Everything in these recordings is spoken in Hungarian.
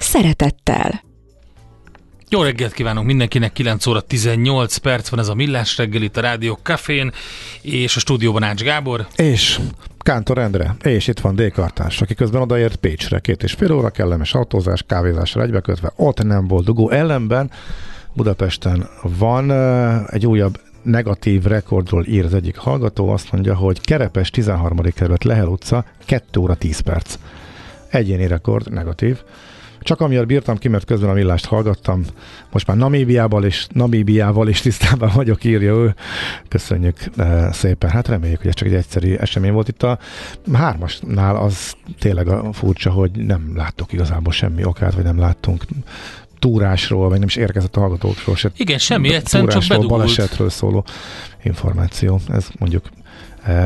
szeretettel! Jó reggelt kívánunk mindenkinek, 9 óra 18 perc van, ez a Millás reggeli itt a Rádió Cafén, és a stúdióban Ács Gábor. És Kántor Endre, és itt van D. Kartárs, aki közben odaért Pécsre, 2,5 óra kellemes autózás, kávézásra egybekötve, ott nem volt dugó, ellenben Budapesten van egy újabb negatív rekordról ír az egyik hallgató, azt mondja, hogy Kerepes 13. kerület Lehel utca, 2 óra 10 perc. Egyéni rekord, negatív. Csak amiatt bírtam ki, mert közben a Millást hallgattam. Most már Namíbiával is tisztában vagyok, írja ő. Köszönjük szépen. Hát reméljük, hogy ez csak egy egyszerű esemény volt. Itt a 3-asnál az tényleg a furcsa, hogy nem láttuk igazából semmi okát, vagy nem láttunk túrásról, vagy nem is érkezett a hallgatókról se. Igen, semmi, egyszerűen csak bedugult. Balesetről szóló információ. Ez mondjuk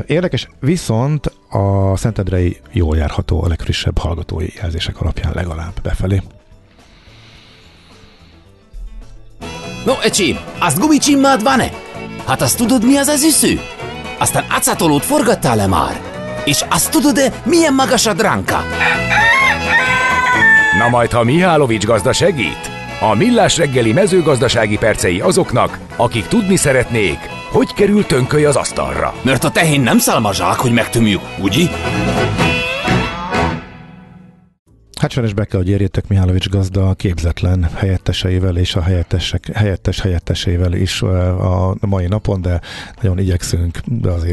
érdekes, viszont a Szentendrei jól járható a legfrissebb hallgatói jelzések alapján legalább befelé. No, öcsém, azt gumicsimmád van-e? Hát azt tudod, mi az az üsző? Aztán acatolót forgattál-e már? És azt tudod-e, milyen magas a dránka? Na majd, ha Mihálovics gazda segít? A Millás reggeli mezőgazdasági percei azoknak, akik tudni szeretnék, hogy kerül tönköly az asztalra. Mert a tehén nem szálmazsák, hogy megtömjük, ugye? Hát sajnos be kell, hogy érjétek Mihálovics gazda a képzetlen helyetteseivel és a helyettes-helyettesével is a mai napon, de nagyon igyekszünk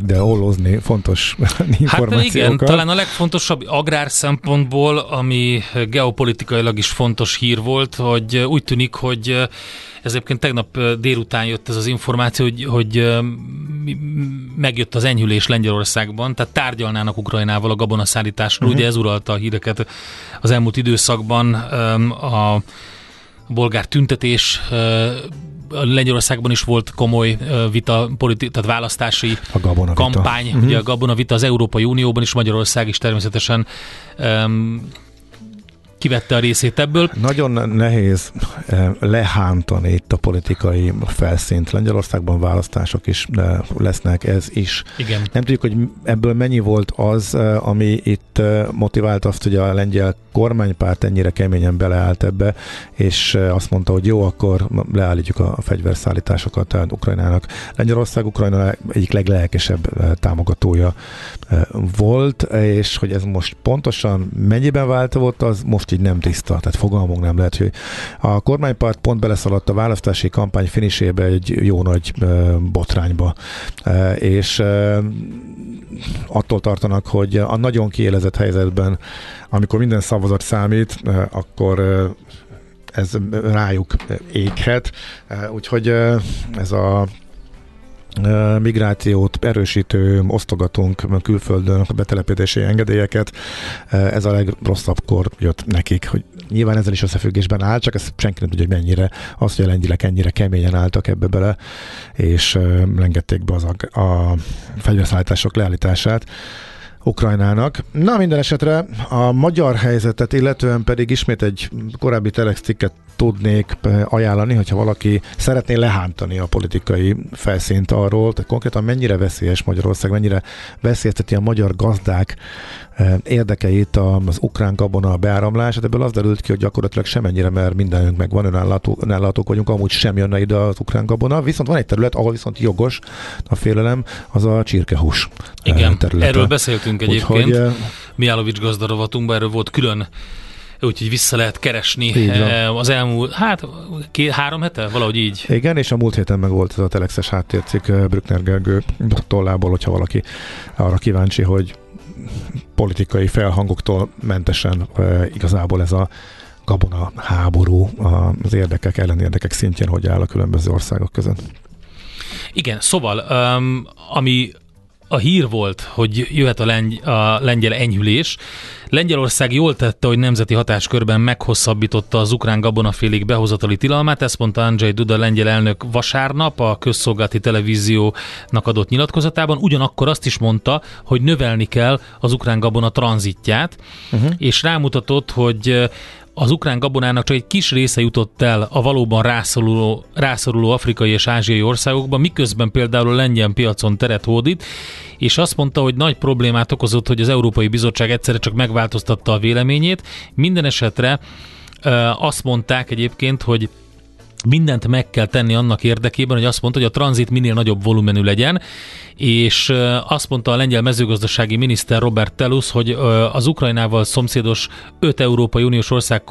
de ollozni fontos információkat. Hát igen, talán a legfontosabb agrár szempontból, ami geopolitikailag is fontos hír volt, hogy úgy tűnik, hogy ez egyébként tegnap délután jött ez az információ, hogy megjött az enyhülés Lengyelországban, tehát tárgyalnának Ukrajnával a gabonaszállításról. Uh-huh. Ugye ez uralta a híreket az elmúlt időszakban, a bolgár tüntetés, Lengyelországban is volt komoly vita, tehát választási kampány. Uh-huh. Ugye a gabonavita az Európai Unióban is, Magyarország is természetesen kivette a részét ebből. Nagyon nehéz lehántani itt a politikai felszínt. Lengyelországban választások is lesznek, ez is. Igen. Nem tudjuk, hogy ebből mennyi volt az, ami itt motivált azt, hogy a lengyel kormánypárt ennyire keményen beleállt ebbe, és azt mondta, hogy jó, akkor leállítjuk a fegyverszállításokat tehát Ukrajnának. Lengyelország Ukrajna egyik leglelkesebb támogatója volt, és hogy ez most pontosan mennyiben változott, az most így nem tiszta, tehát fogalmunk nem lehet, hogy a kormánypárt pont beleszaladt a választási kampány finisébe egy jó nagy botrányba, és attól tartanak, hogy a nagyon kiélezett helyzetben, amikor minden szavazat számít, akkor ez rájuk éghet, úgyhogy ez a migrációt erősítő, osztogatunk külföldön betelepítési engedélyeket. Ez a legrosszabb kor jött nekik, hogy nyilván ezzel is összefüggésben áll, csak ezt senki nem tudja, hogy mennyire. Azt, hogy a lengyelek ennyire keményen álltak ebbe bele, és engedték be a fegyverszállítások leállítását Ukrajnának. Na, minden esetre a magyar helyzetet, illetően pedig ismét egy korábbi Telex cikket tudnék ajánlani, hogyha valaki szeretné lehántani a politikai felszínt arról, tehát konkrétan mennyire veszélyes Magyarország, mennyire veszélyezteti a magyar gazdák érdekeit az ukrán gabona beáramlás. Hát ebből az derült ki, hogy gyakorlatilag semennyire, mert mindenünk megvan, önállatók vagyunk, amúgy sem jönne ide az ukrán gabona. Viszont van egy terület, ahol viszont jogos a félelem, az a csirkehús területe. Igen, erről beszéltünk egyébként. Mihálovics gazda rovatunkban erről volt külön, úgyhogy vissza lehet keresni az elmúlt, hát 3 hete? Valahogy így. Igen, és a múlt héten meg volt ez a Telexes háttércikk Brückner Gergő tollából, hogyha valaki arra kíváncsi, hogy politikai felhangoktól mentesen igazából ez a gabona háború az érdekek, ellenérdekek szintjén hogy áll a különböző országok között. Igen, szóval, ami a hír volt, hogy jöhet a lengyel enyhülés. Lengyelország jól tette, hogy nemzeti hatáskörben meghosszabbította az ukrán gabonafélék behozatali tilalmát, ezt mondta Andrzej Duda lengyel elnök vasárnap a közszolgálati televíziónak adott nyilatkozatában. Ugyanakkor azt is mondta, hogy növelni kell az ukrán gabona tranzitját, és rámutatott, hogy az ukrán gabonának csak egy kis része jutott el a valóban rászoruló afrikai és ázsiai országokba, miközben például a lengyel piacon teret hódít, és azt mondta, hogy nagy problémát okozott, hogy az Európai Bizottság egyszerre csak megváltoztatta a véleményét. Minden esetre azt mondták egyébként, hogy mindent meg kell tenni annak érdekében, hogy azt mondta, hogy a tranzit minél nagyobb volumenű legyen, és azt mondta a lengyel mezőgazdasági miniszter Robert Telus, hogy az Ukrajnával szomszédos 5 Európai Uniós ország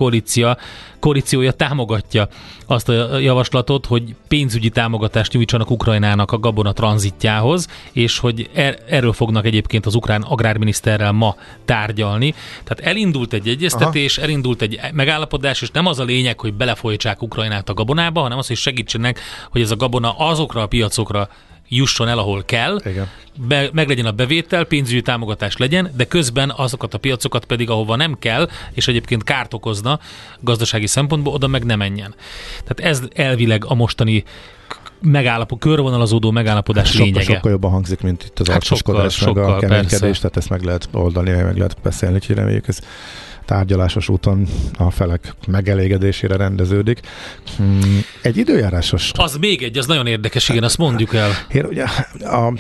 koalíciója támogatja azt a javaslatot, hogy pénzügyi támogatást nyújtsanak Ukrajnának a gabona tranzitjához, és hogy erről fognak egyébként az ukrán agrárminiszterrel ma tárgyalni. Tehát elindult egy egyeztetés, elindult egy megállapodás, és nem az a lényeg, hogy belefolytsák Ukrajnát a gabonába, hanem az, hogy segítsenek, hogy ez a gabona azokra a piacokra jusson el, ahol kell, meglegyen a bevétel, pénzügyi támogatás legyen, de közben azokat a piacokat pedig, ahova nem kell, és egyébként kárt okozna gazdasági szempontból, oda meg ne menjen. Tehát ez elvileg a mostani körvonalazódó megállapodás lényege. Sokkal jobban hangzik, mint itt az alkoskodás, meg a keménykedés, tehát ezt meg lehet oldani, meg lehet beszélni, úgyhogy reméljük ez tárgyalásos úton a felek megelégedésére rendeződik. Egy időjárásos... Az még egy, az nagyon érdekes, igen, azt mondjuk el. Én ugye a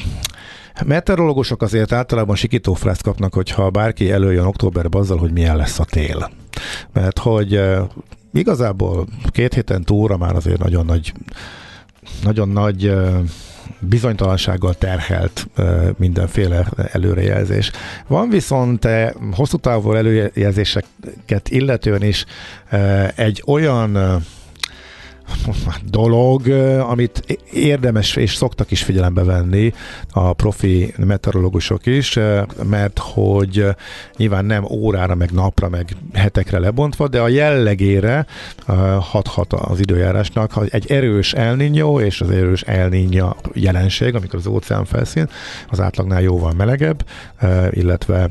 meteorológusok azért általában sikítófrászt kapnak, hogyha bárki előjön októberben azzal, hogy milyen lesz a tél. Mert hogy igazából 2 héten túlra már azért nagyon nagy bizonytalansággal terhelt mindenféle előrejelzés. Van viszont hosszú távú előrejelzéseket illetően is egy olyan dolog, amit érdemes és szoktak is figyelembe venni a profi meteorológusok is, mert hogy nyilván nem órára, meg napra, meg hetekre lebontva, de a jellegére hathat az időjárásnak egy erős El Niño és az erős El Niña jelenség, amikor az óceán felszín az átlagnál jóval melegebb, illetve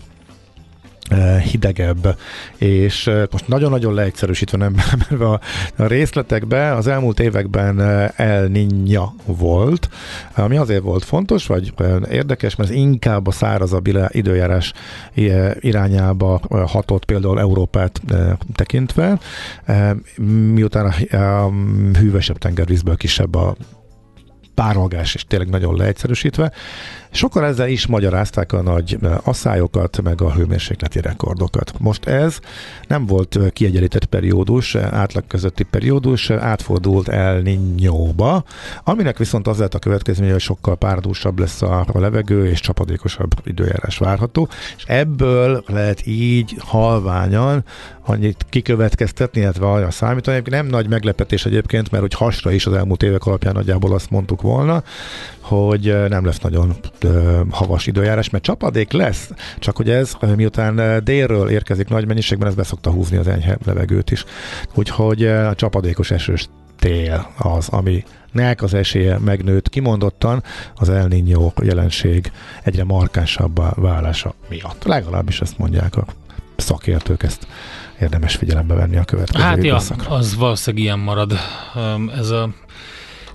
hidegebb, és most nagyon-nagyon leegyszerűsítve, nem merve a részletekbe, az elmúlt években El Niño volt, ami azért volt fontos, vagy érdekes, mert inkább a szárazabb időjárás irányába hatott, például Európát tekintve, miután a hűvösebb tengervízből kisebb a párolgás, és tényleg nagyon leegyszerűsítve. Sokan ezzel is magyarázták a nagy aszályokat, meg a hőmérsékleti rekordokat. Most ez nem volt kiegyenlített periódus, átlag közötti periódus, átfordult El Niñóba, aminek viszont az lett a következménye, hogy sokkal páradúsabb lesz a levegő, és csapadékosabb időjárás várható, és ebből lehet így halványan annyit kikövetkeztetni, illetve arra számítani. Nem nagy meglepetés egyébként, mert hogy hasra is az elmúlt évek alapján nagyjából azt mondtuk volna, hogy nem lesz nagyon havas időjárás, mert csapadék lesz, csak hogy ez miután délről érkezik nagy mennyiségben, ez be szokta húzni az enyhe levegőt is. Úgyhogy a csapadékos esős tél az, aminek az esélye megnőtt kimondottan az El Niño jelenség egyre markánsabbá válása miatt. Legalábbis ezt mondják a szakértők, ezt érdemes figyelembe venni a következő időszakra. Az valószínűleg ilyen marad. Ez a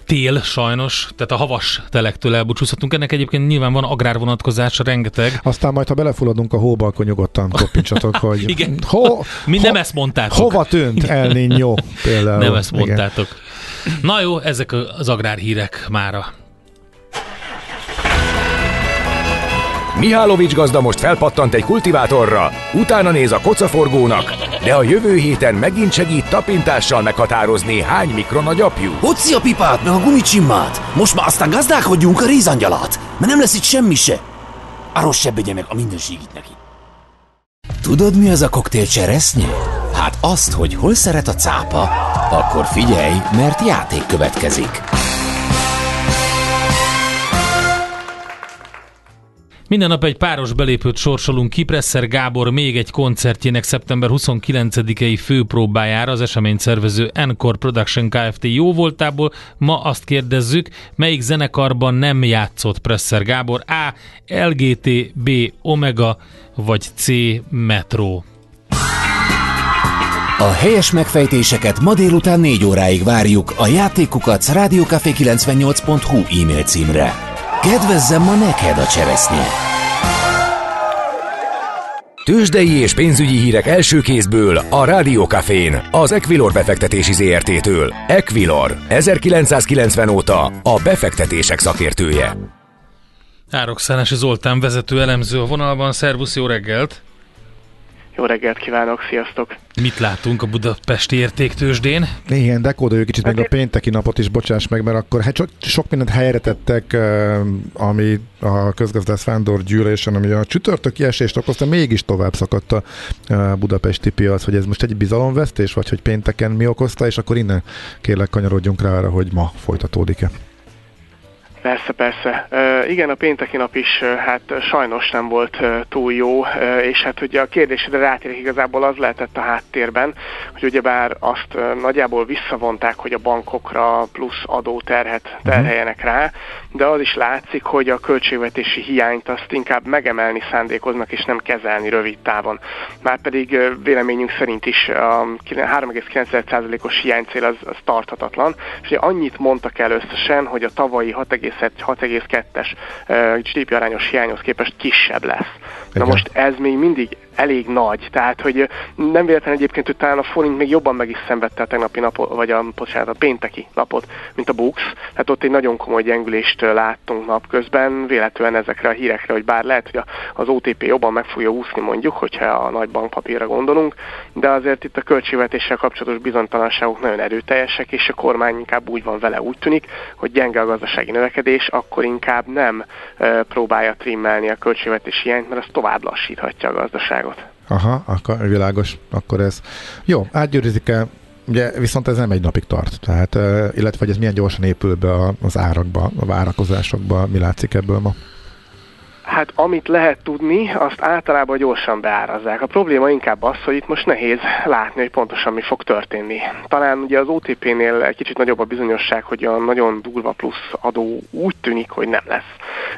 tél sajnos, tehát a havas telektől elbúcsúzhatunk. Ennek egyébként nyilván van agrárvonatkozása rengeteg. Aztán majd, ha belefulladunk a hóba, akkor nyugodtan koppintsatok, hogy igen. Mi nem ezt mondtátok. Hova tűnt El Niño például. Nem ezt mondtátok. Igen. Na jó, ezek az agrárhírek mára. Mihálovics gazda most felpattant egy kultivátorra, utána néz a kocaforgónak, de a jövő héten megint segít tapintással meghatározni, hány mikron a gyapjú. Hocci a pipát, meg a gumicsimmát! Most már aztán gazdálkodjunk a rézangyalát, mert nem lesz itt semmi se. Arról se begye meg a mindenségit neki. Tudod, mi az a koktél cseresznye? Hát azt, hogy hol szeret a cápa, akkor figyelj, mert játék következik. Minden nap egy páros belépőt sorsolunk ki Presszer Gábor még egy koncertjének szeptember 29-i főpróbájára az eseményszervező Encore Production Kft. Jóvoltából. Ma azt kérdezzük, melyik zenekarban nem játszott Presszer Gábor? A. LGT, B. Omega, vagy C. Metro. A helyes megfejtéseket ma délután 4 óráig várjuk a játékukat rádiókafé98.hu e-mail címre. Kedvezzem ma neked a cseresznye! Tőzsdei és pénzügyi hírek első kézből a Rádiókafén, az Equilor Befektetési Zrt.-től. Equilor 1990 óta a befektetések szakértője. Árokszállási Zoltán vezető elemző a vonalban. Szervusz, jó reggelt! Jó reggelt kívánok, sziasztok! Mit látunk a budapesti értéktőzsdén? Igen, dekódoljuk kicsit meg a pénteki napot is, bocsáss meg, mert akkor sok mindent helyre tettek, ami a közgazdász vándorgyűlésen, ami a csütörtöki esést okozta, mégis tovább szakadt a budapesti piac, hogy ez most egy bizalomvesztés, vagy hogy pénteken mi okozta, és akkor innen kérlek kanyarodjunk rá arra, hogy ma folytatódik-e. Persze. Igen, a pénteki nap is hát sajnos nem volt túl jó, és hát ugye a kérdésedre rátérek, igazából az lehetett a háttérben, hogy ugyebár azt nagyjából visszavonták, hogy a bankokra plusz adóterhet terheljenek rá, de az is látszik, hogy a költségvetési hiányt azt inkább megemelni szándékoznak, és nem kezelni rövid távon. Márpedig véleményünk szerint is a 3,9%-os hiánycél az tarthatatlan, és ugye annyit mondtak el összesen, hogy a tavalyi 6,2-es GDP arányos hiányhoz képest kisebb lesz. Na most ez még mindig elég nagy, tehát hogy nem véletlen egyébként, hogy talán a forint még jobban meg is szenvedte a tegnapi napot, vagy a pénteki napot, mint a BUX. Hát ott egy nagyon komoly gyengülést láttunk napközben, véletlenül ezekre a hírekre, hogy bár lehet, hogy az OTP jobban meg fogja úszni, mondjuk, hogyha a nagy bankpapírra gondolunk, de azért itt a költségvetéssel kapcsolatos bizonytalanságok nagyon erőteljesek, és a kormány inkább úgy van vele, úgy tűnik, hogy gyenge a gazdasági növekedés, akkor inkább nem próbálja trimmelni a költségvetési hiányt, mert az tovább lassíthatja a gazdaság. Aha, akkor világos, akkor ez. Jó, átgyűrűzik el, ugye, viszont ez nem egy napig tart, tehát, illetve hogy ez milyen gyorsan épül be az árakba, a várakozásokba, mi látszik ebből ma? Hát amit lehet tudni, azt általában gyorsan beárazzák. A probléma inkább az, hogy itt most nehéz látni, hogy pontosan mi fog történni. Talán ugye az OTP-nél egy kicsit nagyobb a bizonyosság, hogy a nagyon durva plusz adó úgy tűnik, hogy nem lesz.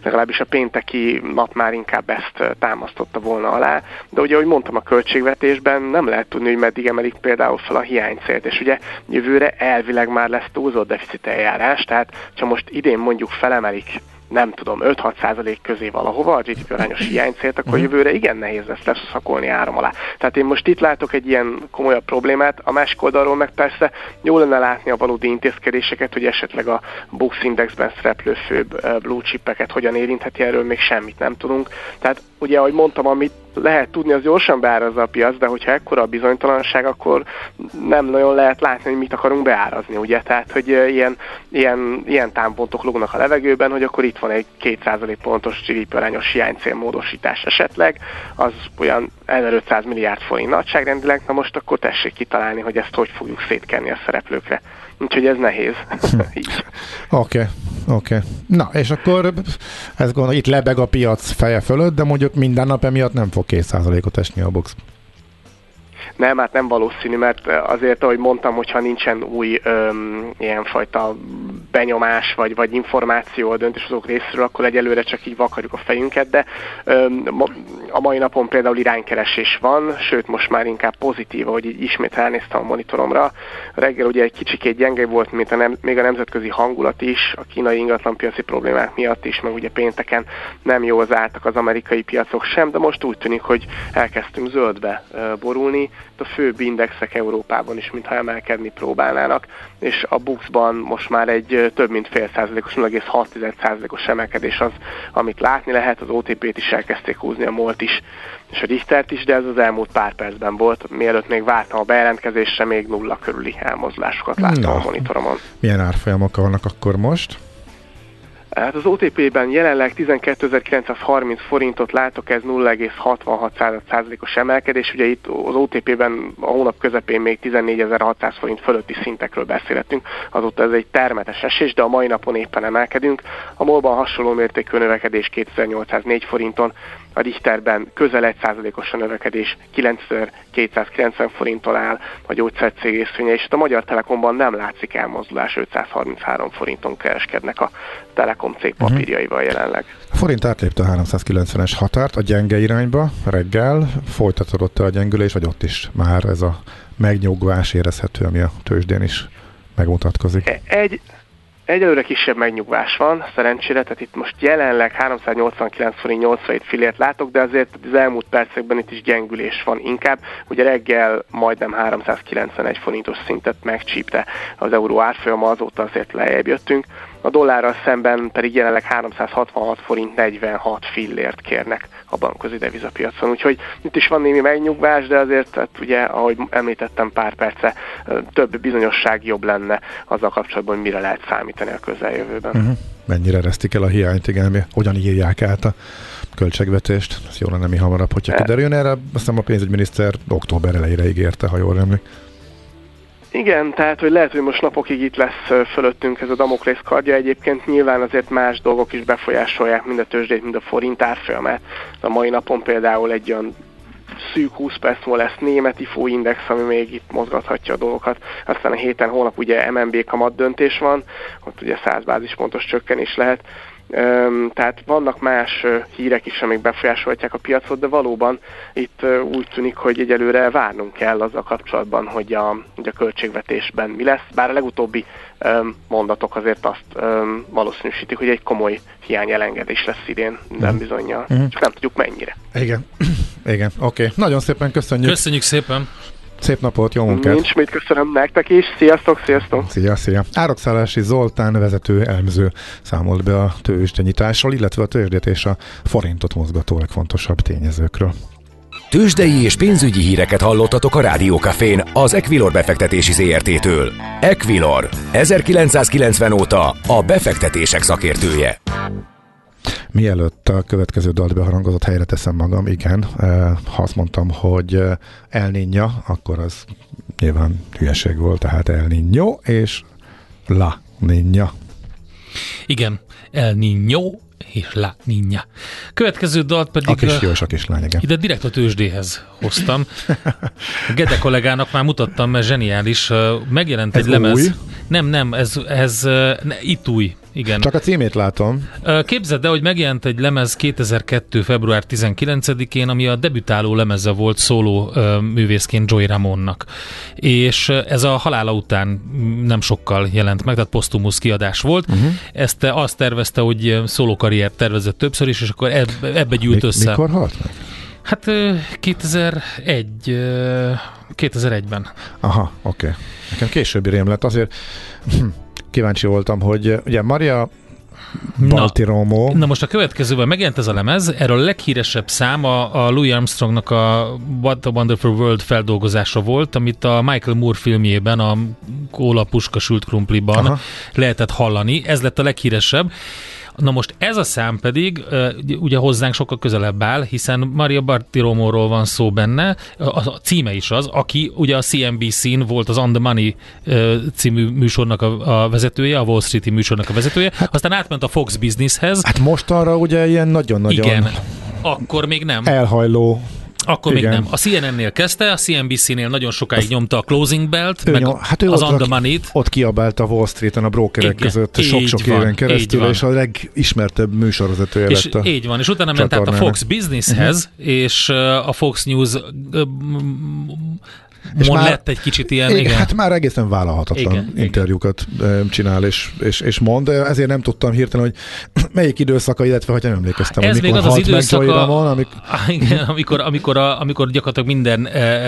Legalábbis a pénteki nap már inkább ezt támasztotta volna alá. De ugye, ahogy mondtam, a költségvetésben nem lehet tudni, hogy meddig emelik például fel a hiánycélt. És ugye jövőre elvileg már lesz túlzott deficit eljárás, tehát ha most idén mondjuk felemelik, nem tudom, 5-6% közé valahova a GDP arányos hiánycélt, akkor jövőre igen nehéz lesz leszakolni áram alá. Tehát én most itt látok egy ilyen komolyabb problémát, a másik oldalról meg persze jól lenne látni a valódi intézkedéseket, hogy esetleg a Bux Indexben szereplő főbb blue chipeket hogyan érintheti, erről még semmit nem tudunk. Tehát ugye, ahogy mondtam, amit lehet tudni, az gyorsan beárazza a piac, de hogyha ekkora a bizonytalanság, akkor nem nagyon lehet látni, hogy mit akarunk beárazni, ugye? Tehát, hogy ilyen támpontok lógnak a levegőben, hogy akkor itt van egy 2% pontos GDP-arányos hiánycélmódosítás esetleg, az olyan 1500 milliárd forint nagyságrendileg, na most akkor tessék kitalálni, hogy ezt hogy fogjuk szétkenni a szereplőkre. Úgyhogy ez nehéz. Oké. Na, és akkor ezt gondolom, itt lebeg a piac feje fölött, de mondjuk minden nap emiatt nem fog 2%-ot esni a BUX. Nem, hát nem valószínű, mert azért, ahogy mondtam, hogyha nincsen új ilyenfajta benyomás vagy információ a döntéshozók részéről, akkor egyelőre csak így vakarjuk a fejünket, de a mai napon például iránykeresés van, sőt most már inkább pozitív, ahogy így ismét elnéztem a monitoromra. Reggel ugye egy kicsikét gyenge volt, mint még a nemzetközi hangulat is, a kínai ingatlanpiaci problémák miatt is, meg ugye pénteken nem jól zártak az amerikai piacok sem, de most úgy tűnik, hogy elkezdtünk zöldbe borulni. A főbb indexek Európában is, mintha emelkedni próbálnának, és a BUX-ban most már egy több mint fél százalékos, 0,6%-os emelkedés az, amit látni lehet, az OTP-t is elkezdték húzni, a MOL-t is, és a Richtert is, de ez az elmúlt pár percben volt, mielőtt még vártam a bejelentkezésre, még nulla körüli elmozdulásokat láttam a monitoromon. Milyen árfolyamok vannak akkor most? Hát az OTP-ben jelenleg 12.930 forintot látok, ez 0,66%-os emelkedés. Ugye itt az OTP-ben a hónap közepén még 14.600 forint fölötti szintekről beszélhetünk. Azóta ez egy termetes esés, de a mai napon éppen emelkedünk. A MOL-ban hasonló mértékű növekedés 2.804 forinton, a Richterben közel 1%-os a növekedés, 9.290 forinton áll a gyógyszercég részvénye, és a Magyar Telekomban nem látszik elmozdulás, 533 forinton kereskednek a Telekom cég papírjaival jelenleg. A forint átlépte a 390-es határt a gyenge irányba reggel, folytatódott a gyengülés, vagy ott is már ez a megnyugvás érezhető, ami a tőzsdén is megmutatkozik? Egyelőre kisebb megnyugvás van, szerencsére, tehát itt most jelenleg 389 forint 87 fillért látok, de azért az elmúlt percekben itt is gyengülés van inkább. Ugye reggel majdnem 391 forintos szintet megcsípte az euró árfolyama, azóta azért lejjebb jöttünk. A dollárral szemben pedig jelenleg 366 forint 46 fillért kérnek a bankközi devizapiacon. Úgyhogy itt is van némi megnyugvás, de azért hát ugye, ahogy említettem pár perce, több bizonyosság jobb lenne azzal kapcsolatban, hogy mire lehet számítani a közeljövőben. Mennyire eresztik el a hiányt, igen, hogyan írják át a költségvetést? Ez jó lenne mi hamarabb, hogyha kiderüljön erre. Aztán a pénzügyminiszter október elejére ígérte, ha jól emlékszem. Igen, tehát hogy lehet, hogy most napokig itt lesz fölöttünk ez a Damoklész kardja, egyébként nyilván azért más dolgok is befolyásolják mind a tőzsdét, mind a forint árfolyamát. A mai napon például egy olyan szűk 20 perc múlva lesz német IFO index, ami még itt mozgathatja a dolgokat. Aztán a héten holnap ugye MNB kamat döntés van, ott ugye 100 bázispontos csökkenés lehet. Tehát vannak más hírek is, amik befolyásolhatják a piacot, de valóban itt úgy tűnik, hogy egyelőre várnunk kell azzal kapcsolatban, hogy a költségvetésben mi lesz. Bár a legutóbbi mondatok azért azt valószínűsítik, hogy egy komoly hiányelengedés lesz idén, nem bizonnyal. Csak nem tudjuk mennyire. Igen, oké. Nagyon szépen köszönjük. Köszönjük szépen. Szép napot, jó munkát! Nincs mit, köszönöm nektek is, sziasztok! Szia! Árokszállási Zoltán vezető elemző számolt be a tőzsdenyitásról, illetve a tőzsdét és a forintot mozgató legfontosabb tényezőkről. Tőzsdei és pénzügyi híreket hallottatok a Rádió Cafén az Equilor Befektetési Zrt-től. Equilor, 1990 óta a befektetések szakértője. Mielőtt a következő dalt beharangozott, helyre teszem magam, igen, ha azt mondtam, hogy El Niño, akkor az nyilván hülyeség volt, tehát El Niño és La Niña. Igen, El Niño és La Niña. Következő dalt pedig... A kis jó és a kislány, igen. Ide direkt a tőzsdéhez hoztam. Gede kollégának már mutattam, mert zseniális. Megjelent ez egy lemez. Új? Nem, itt új. Igen. Csak a címét látom. Képzeld el, hogy megjelent egy lemez 2002. február 19-én, ami a debütáló lemeze volt szóló művészként Joey Ramone-nak. És ez a halála után nem sokkal jelent meg, tehát posztumusz kiadás volt. Ezt azt tervezte, hogy szólókarriert tervezett többször is, és akkor ebbe gyűlt össze. Mikor halt meg? Hát 2001-ben. Aha, oké. Nekem későbbi rém lett, azért... Kíváncsi voltam, hogy ugye Maria Bartiromo... Na most a következőben megjelent ez a lemez, erről a leghíresebb száma a Louis Armstrongnak a What a Wonderful World feldolgozása volt, amit a Michael Moore filmjében, a Kóla Puska Sült Krumpliban lehetett hallani. Ez lett a leghíresebb. Na most ez a szám pedig ugye hozzánk sokkal közelebb áll, hiszen Maria Bartiromo-ról van szó benne, a címe is az, aki ugye a CNBC-n volt az On The Money című műsornak a vezetője, a Wall Street-i műsornak a vezetője, aztán átment a Fox Businesshez. Hát mostanra ugye ilyen nagyon-nagyon... Igen, akkor még nem. Elhajló... Akkor igen. Még nem. A CNN-nél kezdte, a CNBC-nél nagyon sokáig nyomta a Closing Belt, meg az On The Money-t. Ott kiabálta Wall Street-en a brókerek között sok-sok éven keresztül, és a legismertebb műsorvezetője lett a így van, és utána ment át a Fox Businesshez, és a Fox News... lett egy kicsit ilyen, igen. Hát már egészen vállalhatatlan interjúkat csinál és mond, ezért nem tudtam hirtelen, hogy melyik időszaka, illetve hogy nem emlékeztem, hogy mikor halt meg Joey Ramone, amikor gyakorlatilag minden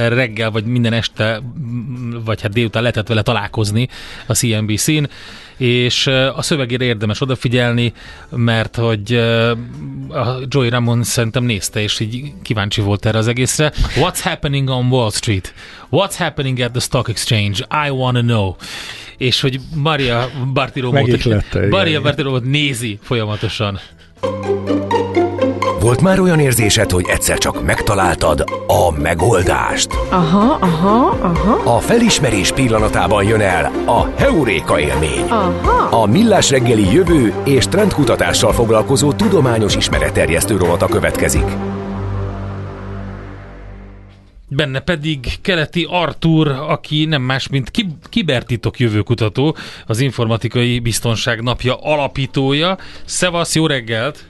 reggel, vagy minden este, vagy hát délután lehetett vele találkozni a CNBC-n, és a szövegére érdemes odafigyelni, mert hogy a Joey Ramone szerintem nézte, és így kíváncsi volt erre az egészre. What's happening on Wall Street? What's happening at the stock exchange? I wanna know. és hogy Maria Bartiromot nézi folyamatosan. Volt már olyan érzésed, hogy egyszer csak megtaláltad a megoldást? A felismerés pillanatában jön el a HEURÉKA-ÉLMÉNY. A Millás reggeli jövő és trendkutatással foglalkozó tudományos ismeretterjesztő rovata következik. Benne pedig Keleti Arthur, aki nem más, mint kibertitok jövőkutató, az Informatikai Biztonság Napja alapítója. Szevasz, jó reggelt!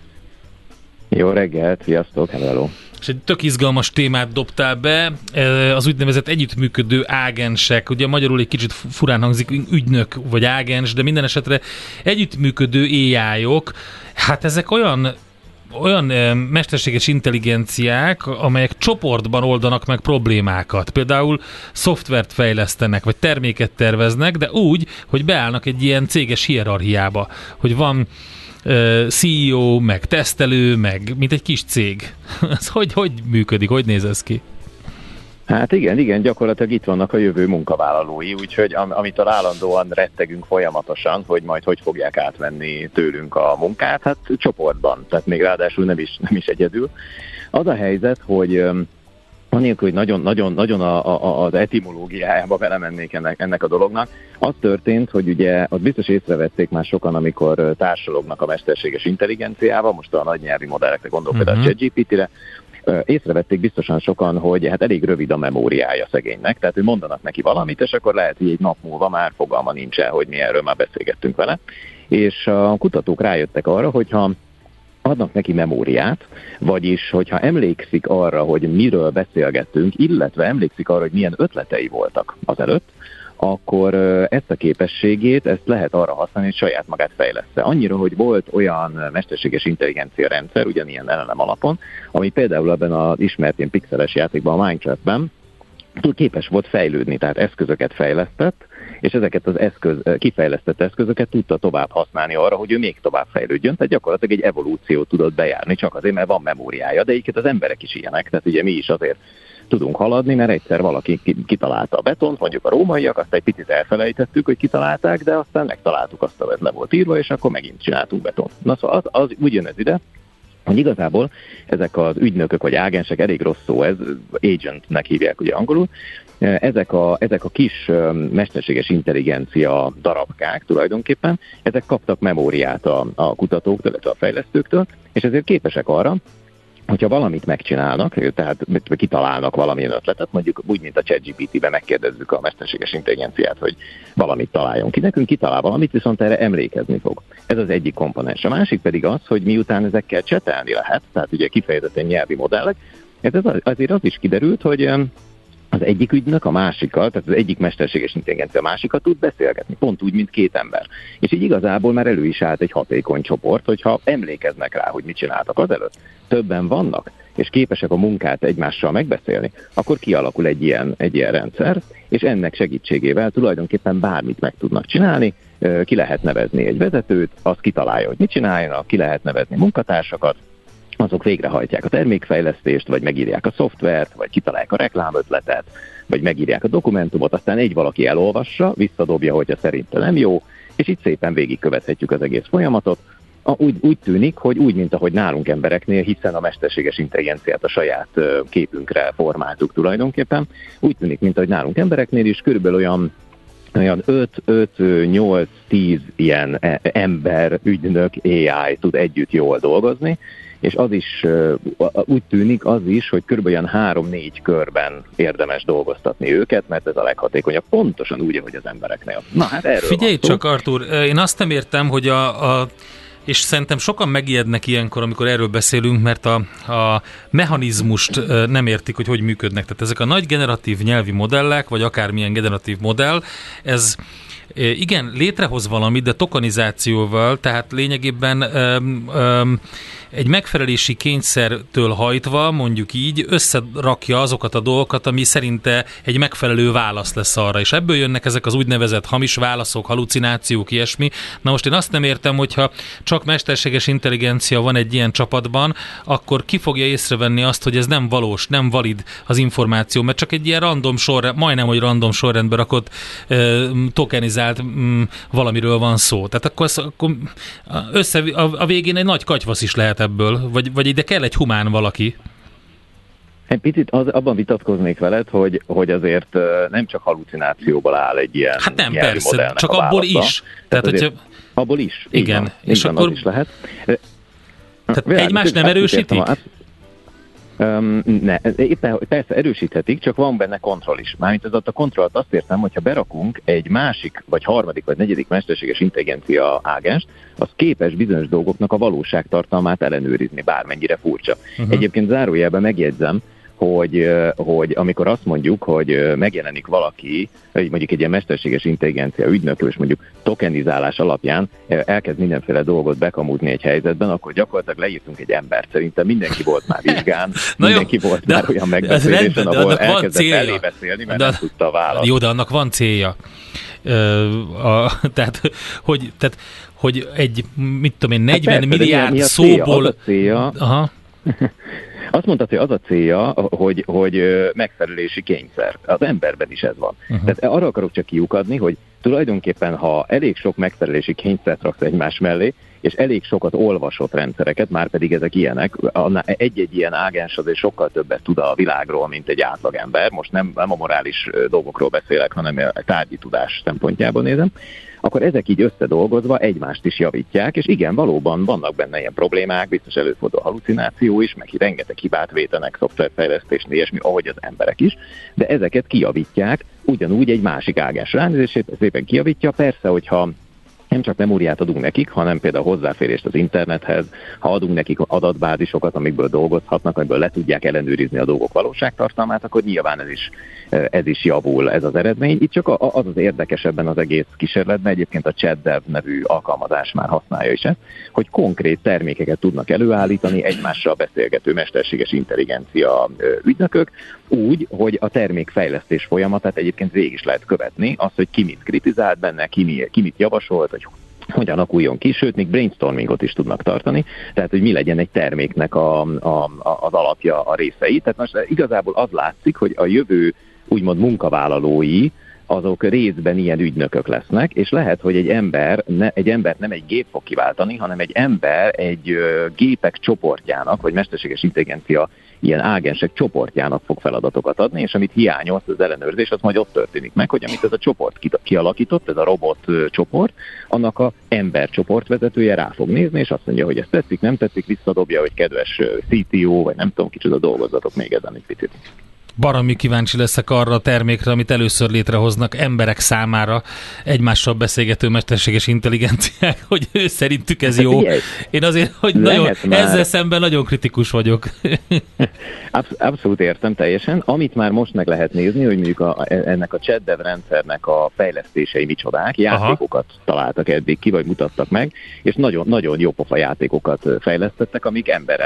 Jó reggelt, sziasztok, hello! És egy tök izgalmas témát dobtál be, az úgynevezett együttműködő ágensek. Ugye magyarul egy kicsit furán hangzik, ügynök vagy ágens, de minden esetre együttműködő AI-ok. Hát ezek olyan mesterséges intelligenciák, amelyek csoportban oldanak meg problémákat. Például szoftvert fejlesztenek, vagy terméket terveznek, de úgy, hogy beállnak egy ilyen céges hierarchiába, hogy van CEO, meg tesztelő, meg mint egy kis cég. Ez hogy működik, hogy néz ez ki? Hát igen, gyakorlatilag itt vannak a jövő munkavállalói, úgyhogy amitől állandóan rettegünk folyamatosan, hogy majd hogy fogják átvenni tőlünk a munkát, hát csoportban, tehát még ráadásul nem is egyedül. Az a helyzet, hogy anélkül, hogy nagyon az etimológiájába belemennék ennek a dolognak, az történt, hogy ugye ott biztos észrevették már sokan, amikor társalognak a mesterséges intelligenciával, most a nagy nyelvi modellekre gondolok, például a ChatGPT-re, észrevették biztosan sokan, hogy hát elég rövid a memóriája szegénynek, tehát ő mondanak neki valamit, és akkor lehet, hogy egy nap múlva már fogalma nincsen, hogy mi erről már beszélgettünk vele. És a kutatók rájöttek arra, hogyha adnak neki memóriát, vagyis hogyha emlékszik arra, hogy miről beszélgettünk, illetve emlékszik arra, hogy milyen ötletei voltak azelőtt, akkor ezt a képességét, ezt lehet arra használni, hogy saját magát fejleszte. Annyira, hogy volt olyan mesterséges intelligencia rendszer, ugyanilyen elem alapon, ami például ebben az ismert ilyen pixeles játékban, a Minecraftben képes volt fejlődni, tehát eszközöket fejlesztett, és ezeket az kifejlesztett eszközöket tudta tovább használni arra, hogy ő még tovább fejlődjön, tehát gyakorlatilag egy evolúciót tudott bejárni, csak azért, mert van memóriája, de egyébként az emberek is ilyenek, tehát ugye mi is azért tudunk haladni, mert egyszer valaki kitalálta a betont, mondjuk a rómaiak, azt egy picit elfelejtettük, hogy kitalálták, de aztán megtaláltuk azt, amit le volt írva, és akkor megint csináltunk betont. Na szóval az úgy jön ez ide, hogy igazából ezek az ügynökök vagy ágensek, elég rossz szó, ez agentnek hívják ugye angolul, ezek a kis mesterséges intelligencia darabkák tulajdonképpen, ezek kaptak memóriát a kutatóktól, illetve a fejlesztőktől, és ezért képesek arra, hogyha valamit megcsinálnak, tehát kitalálnak valamilyen ötletet, mondjuk úgy, mint a ChatGPT-ben megkérdezzük a mesterséges intelligenciát, hogy valamit találjon ki nekünk, kitalál valamit, viszont erre emlékezni fog. Ez az egyik komponens. A másik pedig az, hogy miután ezekkel csetelni lehet, tehát ugye kifejezetten nyelvi modellek, azért az is kiderült, hogy az egyik ügynök a másikkal, tehát az egyik mesterséges intelligencia a másikkal tud beszélgetni, pont úgy, mint két ember. És így igazából már elő is állt egy hatékony csoport, hogyha emlékeznek rá, hogy mit csináltak azelőtt, többen vannak, és képesek a munkát egymással megbeszélni, akkor kialakul egy ilyen rendszer, és ennek segítségével tulajdonképpen bármit meg tudnak csinálni, ki lehet nevezni egy vezetőt, az kitalálja, hogy mit csináljanak, ki lehet nevezni munkatársakat, azok végrehajtják a termékfejlesztést, vagy megírják a szoftvert, vagy kitalálják a reklámötletet, vagy megírják a dokumentumot, aztán egy valaki elolvassa, visszadobja, hogyha szerinte nem jó, és így szépen végigkövethetjük az egész folyamatot. Úgy tűnik, hogy úgy, mint ahogy nálunk embereknél, hiszen a mesterséges intelligenciát a saját képünkre formáltuk tulajdonképpen, úgy tűnik, mint ahogy nálunk embereknél is, körülbelül olyan 5-8-10 ilyen ember, ügynök, AI tud együtt jól dolgozni, és az is úgy tűnik hogy körülbelül 3-4 körben érdemes dolgoztatni őket, mert ez a leghatékonyabb, pontosan úgy, ahogy az embereknél. Na hát erről figyelj csak, Arthur, én azt nem értem, hogy és szerintem sokan megijednek ilyenkor, amikor erről beszélünk, mert a mechanizmust nem értik, hogy működnek. Tehát ezek a nagy generatív nyelvi modellek, vagy akármilyen generatív modell, ez igen, létrehoz valamit, de tokenizációval, tehát lényegében egy megfelelési kényszertől hajtva, mondjuk így, összerakja azokat a dolgokat, ami szerinte egy megfelelő válasz lesz arra. És ebből jönnek ezek az úgynevezett hamis válaszok, hallucinációk, ilyesmi. Na most én azt nem értem, hogyha csak mesterséges intelligencia van egy ilyen csapatban, akkor ki fogja észrevenni azt, hogy ez nem valós, nem valid az információ, mert csak egy ilyen random sorrend, majdnem, hogy random sorrendben rakott tokenizált valamiről van szó. Tehát akkor a végén egy nagy katyvasz is lehet ebből, vagy ide kell egy humán valaki. Egy picit abban vitatkoznék veled, hogy azért nem csak hallucinációból áll egy ilyen. Hát nem, persze, csak abból is. Abból is. Igen. És akkor is lehet. Tehát egymást nem erősítik? Persze erősíthetik, csak van benne kontroll is. Mármint ez a kontrollt azt értem, hogyha berakunk egy másik, vagy harmadik, vagy negyedik mesterséges intelligencia ágenst, az képes bizonyos dolgoknak a valóságtartalmát ellenőrizni, bármennyire furcsa. Egyébként zárójelben megjegyzem, hogy amikor azt mondjuk, hogy megjelenik valaki, mondjuk egy ilyen mesterséges intelligencia ügynökő, és mondjuk tokenizálás alapján elkezd mindenféle dolgot bekamútni egy helyzetben, akkor gyakorlatilag leírtunk egy embert. Szerintem mindenki volt már vizsgán, mindenki volt már olyan megbeszélésen, ahol elkezdett elé beszélni, mert nem tudta a választ. Jó, de annak van célja. Tehát, hogy egy, mit tudom én, 40 milliárd szóból... Az a célja... Aha. Azt mondtad, hogy az a célja, hogy megfelelési kényszer. Az emberben is ez van. Tehát arra akarok csak kiukadni, hogy tulajdonképpen, ha elég sok megfelelési kényszert raksz egymás mellé, és elég sokat olvasott rendszereket, már pedig ezek ilyenek, egy-egy ilyen ágens azért sokkal többet tud a világról, mint egy átlagember. Most nem a morális dolgokról beszélek, hanem a tárgyi tudás szempontjából nézem. Akkor ezek így összedolgozva egymást is javítják, és igen, valóban vannak benne ilyen problémák, biztos előfordul hallucináció is, meg rengeteg hibát vétenek szoftverfejlesztésnél, ilyesmi, ahogy az emberek is, de ezeket kijavítják, ugyanúgy egy másik ágás ránézését szépen kijavítja. Persze, hogyha nem csak memóriát adunk nekik, hanem például hozzáférést az internethez, ha adunk nekik adatbázisokat, amikből dolgozhatnak, amiből le tudják ellenőrizni a dolgok valóságtartalmát, akkor nyilván ez is javul, ez az eredmény. Itt csak az az érdekes ebben az egész kísérletben, egyébként a ChatDev nevű alkalmazás már használja is ezt, hogy konkrét termékeket tudnak előállítani egymással beszélgető mesterséges intelligencia ügynökök, úgy, hogy a termékfejlesztés folyamatát egyébként végig is lehet követni, azt, hogy ki mit kritizált benne, ki mit javasolt, hogy hogyan alakuljon ki, sőt, még brainstormingot is tudnak tartani, tehát, hogy mi legyen egy terméknek az alapja, a részei. Tehát most igazából az látszik, hogy a jövő úgymond munkavállalói, azok részben ilyen ügynökök lesznek, és lehet, hogy egy embert nem egy gép fog kiváltani, hanem egy ember egy gépek csoportjának, vagy mesterséges intelligencia ilyen ágensek csoportjának fog feladatokat adni, és amit hiányolt az ellenőrzés, az majd ott történik meg, hogy amit ez a csoport kialakított, ez a robot csoport, annak az ember csoportvezetője rá fog nézni, és azt mondja, hogy ezt tetszik, nem tetszik, visszadobja, hogy kedves CTO, vagy nem tudom, kicsoda, dolgozzatok még ezen egy picit. Baromi kíváncsi leszek arra a termékre, amit először létrehoznak emberek számára egymással beszélgető mesterséges intelligenciák, hogy ő szerintük ez jó. Én azért, hogy nagyon, ezzel szemben nagyon kritikus vagyok. Abszolút értem teljesen. Amit már most meg lehet nézni, hogy mondjuk ennek a ChatDev rendszernek a fejlesztései micsodák, játékokat találtak eddig ki, vagy mutattak meg, és nagyon, nagyon jó pofa játékokat fejlesztettek, amik ember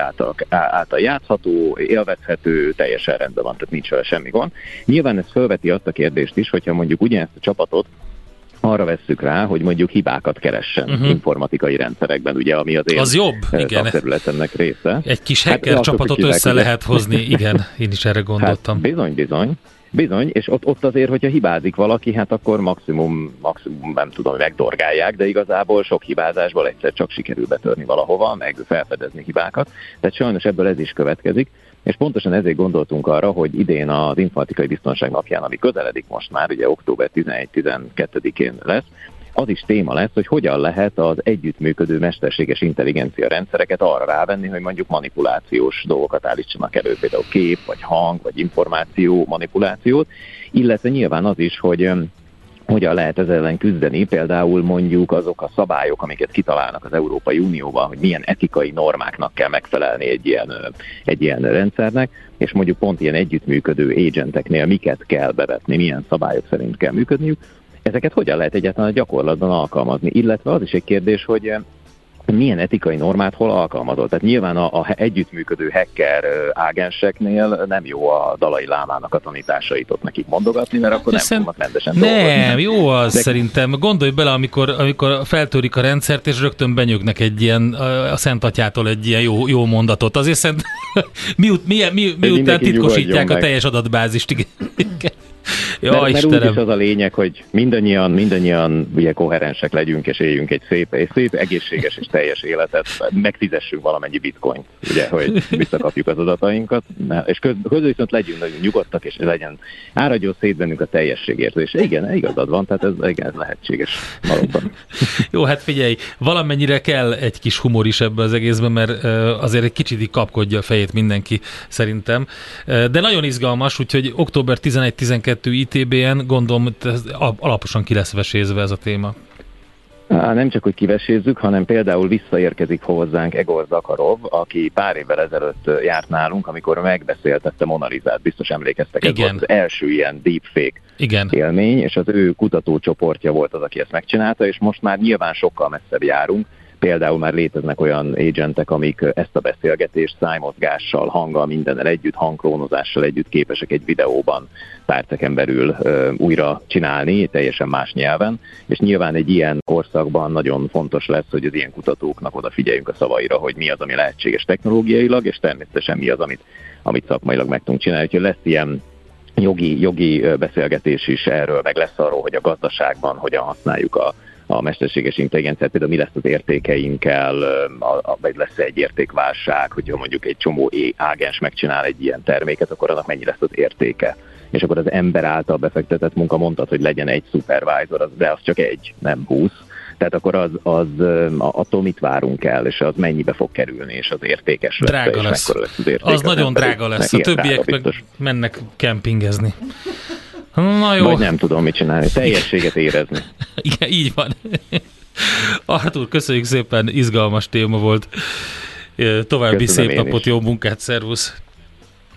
által játszható, élvezhető, teljesen rendben van. Nincs vele semmi gond. Nyilván ez felveti azt a kérdést is, hogyha mondjuk ugyanezt a csapatot arra vesszük rá, hogy mondjuk hibákat keressen informatikai rendszerekben, ugye, ami az jobb, szakterületemnek része. Egy kis hacker csapatot össze lehet hozni, igen, én is erre gondoltam. Hát bizony. Bizony, és ott azért, hogyha hibázik valaki, hát akkor maximum nem tudom, megdorgálják, de igazából sok hibázásból egyszer csak sikerül betörni valahova, meg felfedezni hibákat. Tehát sajnos ebből ez is következik, és pontosan ezért gondoltunk arra, hogy idén az Informatikai Biztonság Napján, ami közeledik most már, ugye október 11-12-én lesz, az is téma lesz, hogy hogyan lehet az együttműködő mesterséges intelligencia rendszereket arra rávenni, hogy mondjuk manipulációs dolgokat állítsanak elő, például kép, vagy hang, vagy információ manipulációt, illetve nyilván az is, hogy hogyan lehet ezzel ellen küzdeni, például mondjuk azok a szabályok, amiket kitalálnak az Európai Unióban, hogy milyen etikai normáknak kell megfelelni egy ilyen rendszernek, és mondjuk pont ilyen együttműködő agenteknél miket kell bevetni, milyen szabályok szerint kell működniük. Ezeket hogyan lehet egyáltalán a gyakorlatban alkalmazni? Illetve az is egy kérdés, hogy te milyen etikai normát hol alkalmazol. Tehát nyilván a együttműködő hacker ágenseknél nem jó a Dalai Lámának a tanításait ott nekik mondogatni, mert akkor nem fognak rendesen dolgozni. Nem, jó az szerintem. Gondolj bele, amikor feltörik a rendszert, és rögtön benyögnek egy ilyen, a Szent Atyától egy ilyen jó mondatot. Azért szerintem miután titkosítják a teljes adatbázist. Ja, mert úgy is az a lényeg, hogy mindannyian ugye koherensek legyünk, és éljünk egy szép, egészséges és teljes életet, megfizessünk valamennyi bitcoint, ugye, hogy visszakapjuk az adatainkat, és közül viszont legyünk nagyon nyugodtak, és legyen áradjon szét bennünk a teljességérzés. Igen, igazad van, tehát ez lehetséges valóban. Jó, hát figyelj, valamennyire kell egy kis humor is ebbe az egészben, mert azért egy kicsit kapkodja a fejét mindenki szerintem, de nagyon izgalmas, úgyhogy október 11-12 ITBN, gondolom, alaposan ki lesz vesézve ez a téma. Nem csak, hogy kivesézzük, hanem például visszaérkezik hozzánk Egor Zakharov, aki pár évvel ezelőtt járt nálunk, amikor megbeszéltette Monalizát, biztos emlékeztek, ez volt az első ilyen deepfake élmény, és az ő kutatócsoportja volt az, aki ezt megcsinálta, és most már nyilván sokkal messzebb járunk. Például már léteznek olyan agentek, amik ezt a beszélgetést szájmozgással, hanggal, mindennel együtt, hangklónozással együtt képesek egy videóban perceken belül újra csinálni, teljesen más nyelven, és nyilván egy ilyen korszakban nagyon fontos lesz, hogy az ilyen kutatóknak odafigyeljünk a szavaira, hogy mi az, ami lehetséges technológiailag, és természetesen mi az, amit szakmailag meg tudunk csinálni. Úgyhogy lesz ilyen jogi beszélgetés is erről, meg lesz arról, hogy a gazdaságban hogyan használjuk a mesterséges intelligenciát, például mi lesz az értékeinkkel, vagy lesz egy értékválság, hogyha mondjuk egy csomó ágens megcsinál egy ilyen terméket, akkor annak mennyi lesz az értéke. És akkor az ember által befektetett munka, mondtad, hogy legyen egy szupervájzor, de az csak egy, nem 20. Tehát akkor attól mit várunk el, és az mennyibe fog kerülni, és az értékes lesz. Drága lesz. Az nagyon drága lesz. A többiek meg mennek kempingezni. Na jó. Vagy nem tudom mit csinálni, teljességet érezni. Igen, így van. Arthur, köszönjük szépen, izgalmas téma volt. További szép napot, jó munkát, szervusz!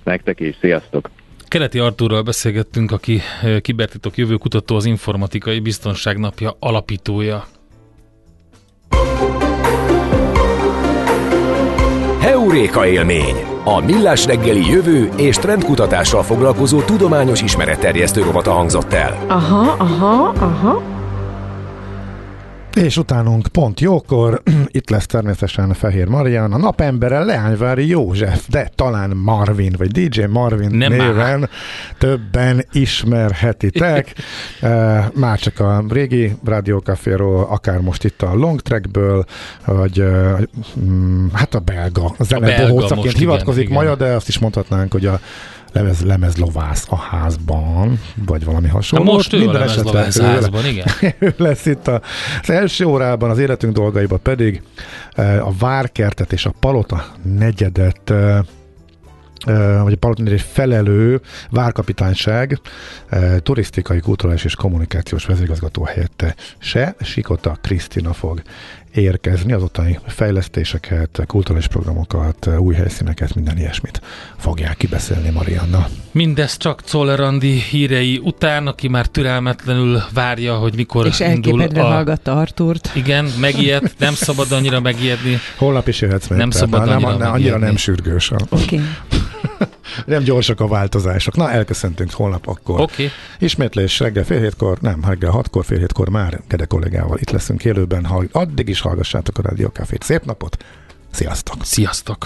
Nektek is, sziasztok! Keleti Arthurral beszélgettünk, aki kibertitok jövőkutató, az Informatikai Biztonság Napja alapítója. HEURÉKA-ÉLMÉNY, a Millás reggeli jövő és trendkutatással foglalkozó tudományos ismeretterjesztő rovata hangzott el. Aha. És utánunk pont jókor, itt lesz természetesen Fehér Marián, a napembere Leányvári József, de talán Marvin, vagy DJ Marvin nem néven már. Többen ismerhetitek. Már csak a régi rádiókaféról, akár most itt a Long Trackből, vagy hát a belga zenebohócaként hivatkozik maja, de azt is mondhatnánk, hogy a lemezlovász a házban, vagy valami hasonló. Most ő a lemezlovász a házban, igen. Ő lesz itt az első órában, az életünk dolgaiba pedig a Várkertet és a Palota negyedet, vagy a Palota negyedet felelő várkapitányság turisztikai, kulturális és kommunikációs vezérigazgató helyettese Sikota Krisztina fog érkezni, az ottani fejlesztéseket, kulturális programokat, új helyszíneket, minden ilyesmit fogják kibeszélni Marianna. Mindez csak Czóler Andi hírei után, aki már türelmetlenül várja, hogy mikor és indul a... És hallgatta Artúrt. Igen, megijedt, nem szabad annyira megijedni. Holnap is jöhetsz meg. Nem szabad annyira nem sürgős. Oké. Nem gyorsak a változások. Na, elköszöntünk holnap akkor. Okay. Ismétlés reggel fél hétkor, nem, reggel 6-kor, fél hétkor már Gede kollégával itt leszünk élőben. Addig is hallgassátok a Rádió Cafét. Szép napot, sziasztok! Sziasztok!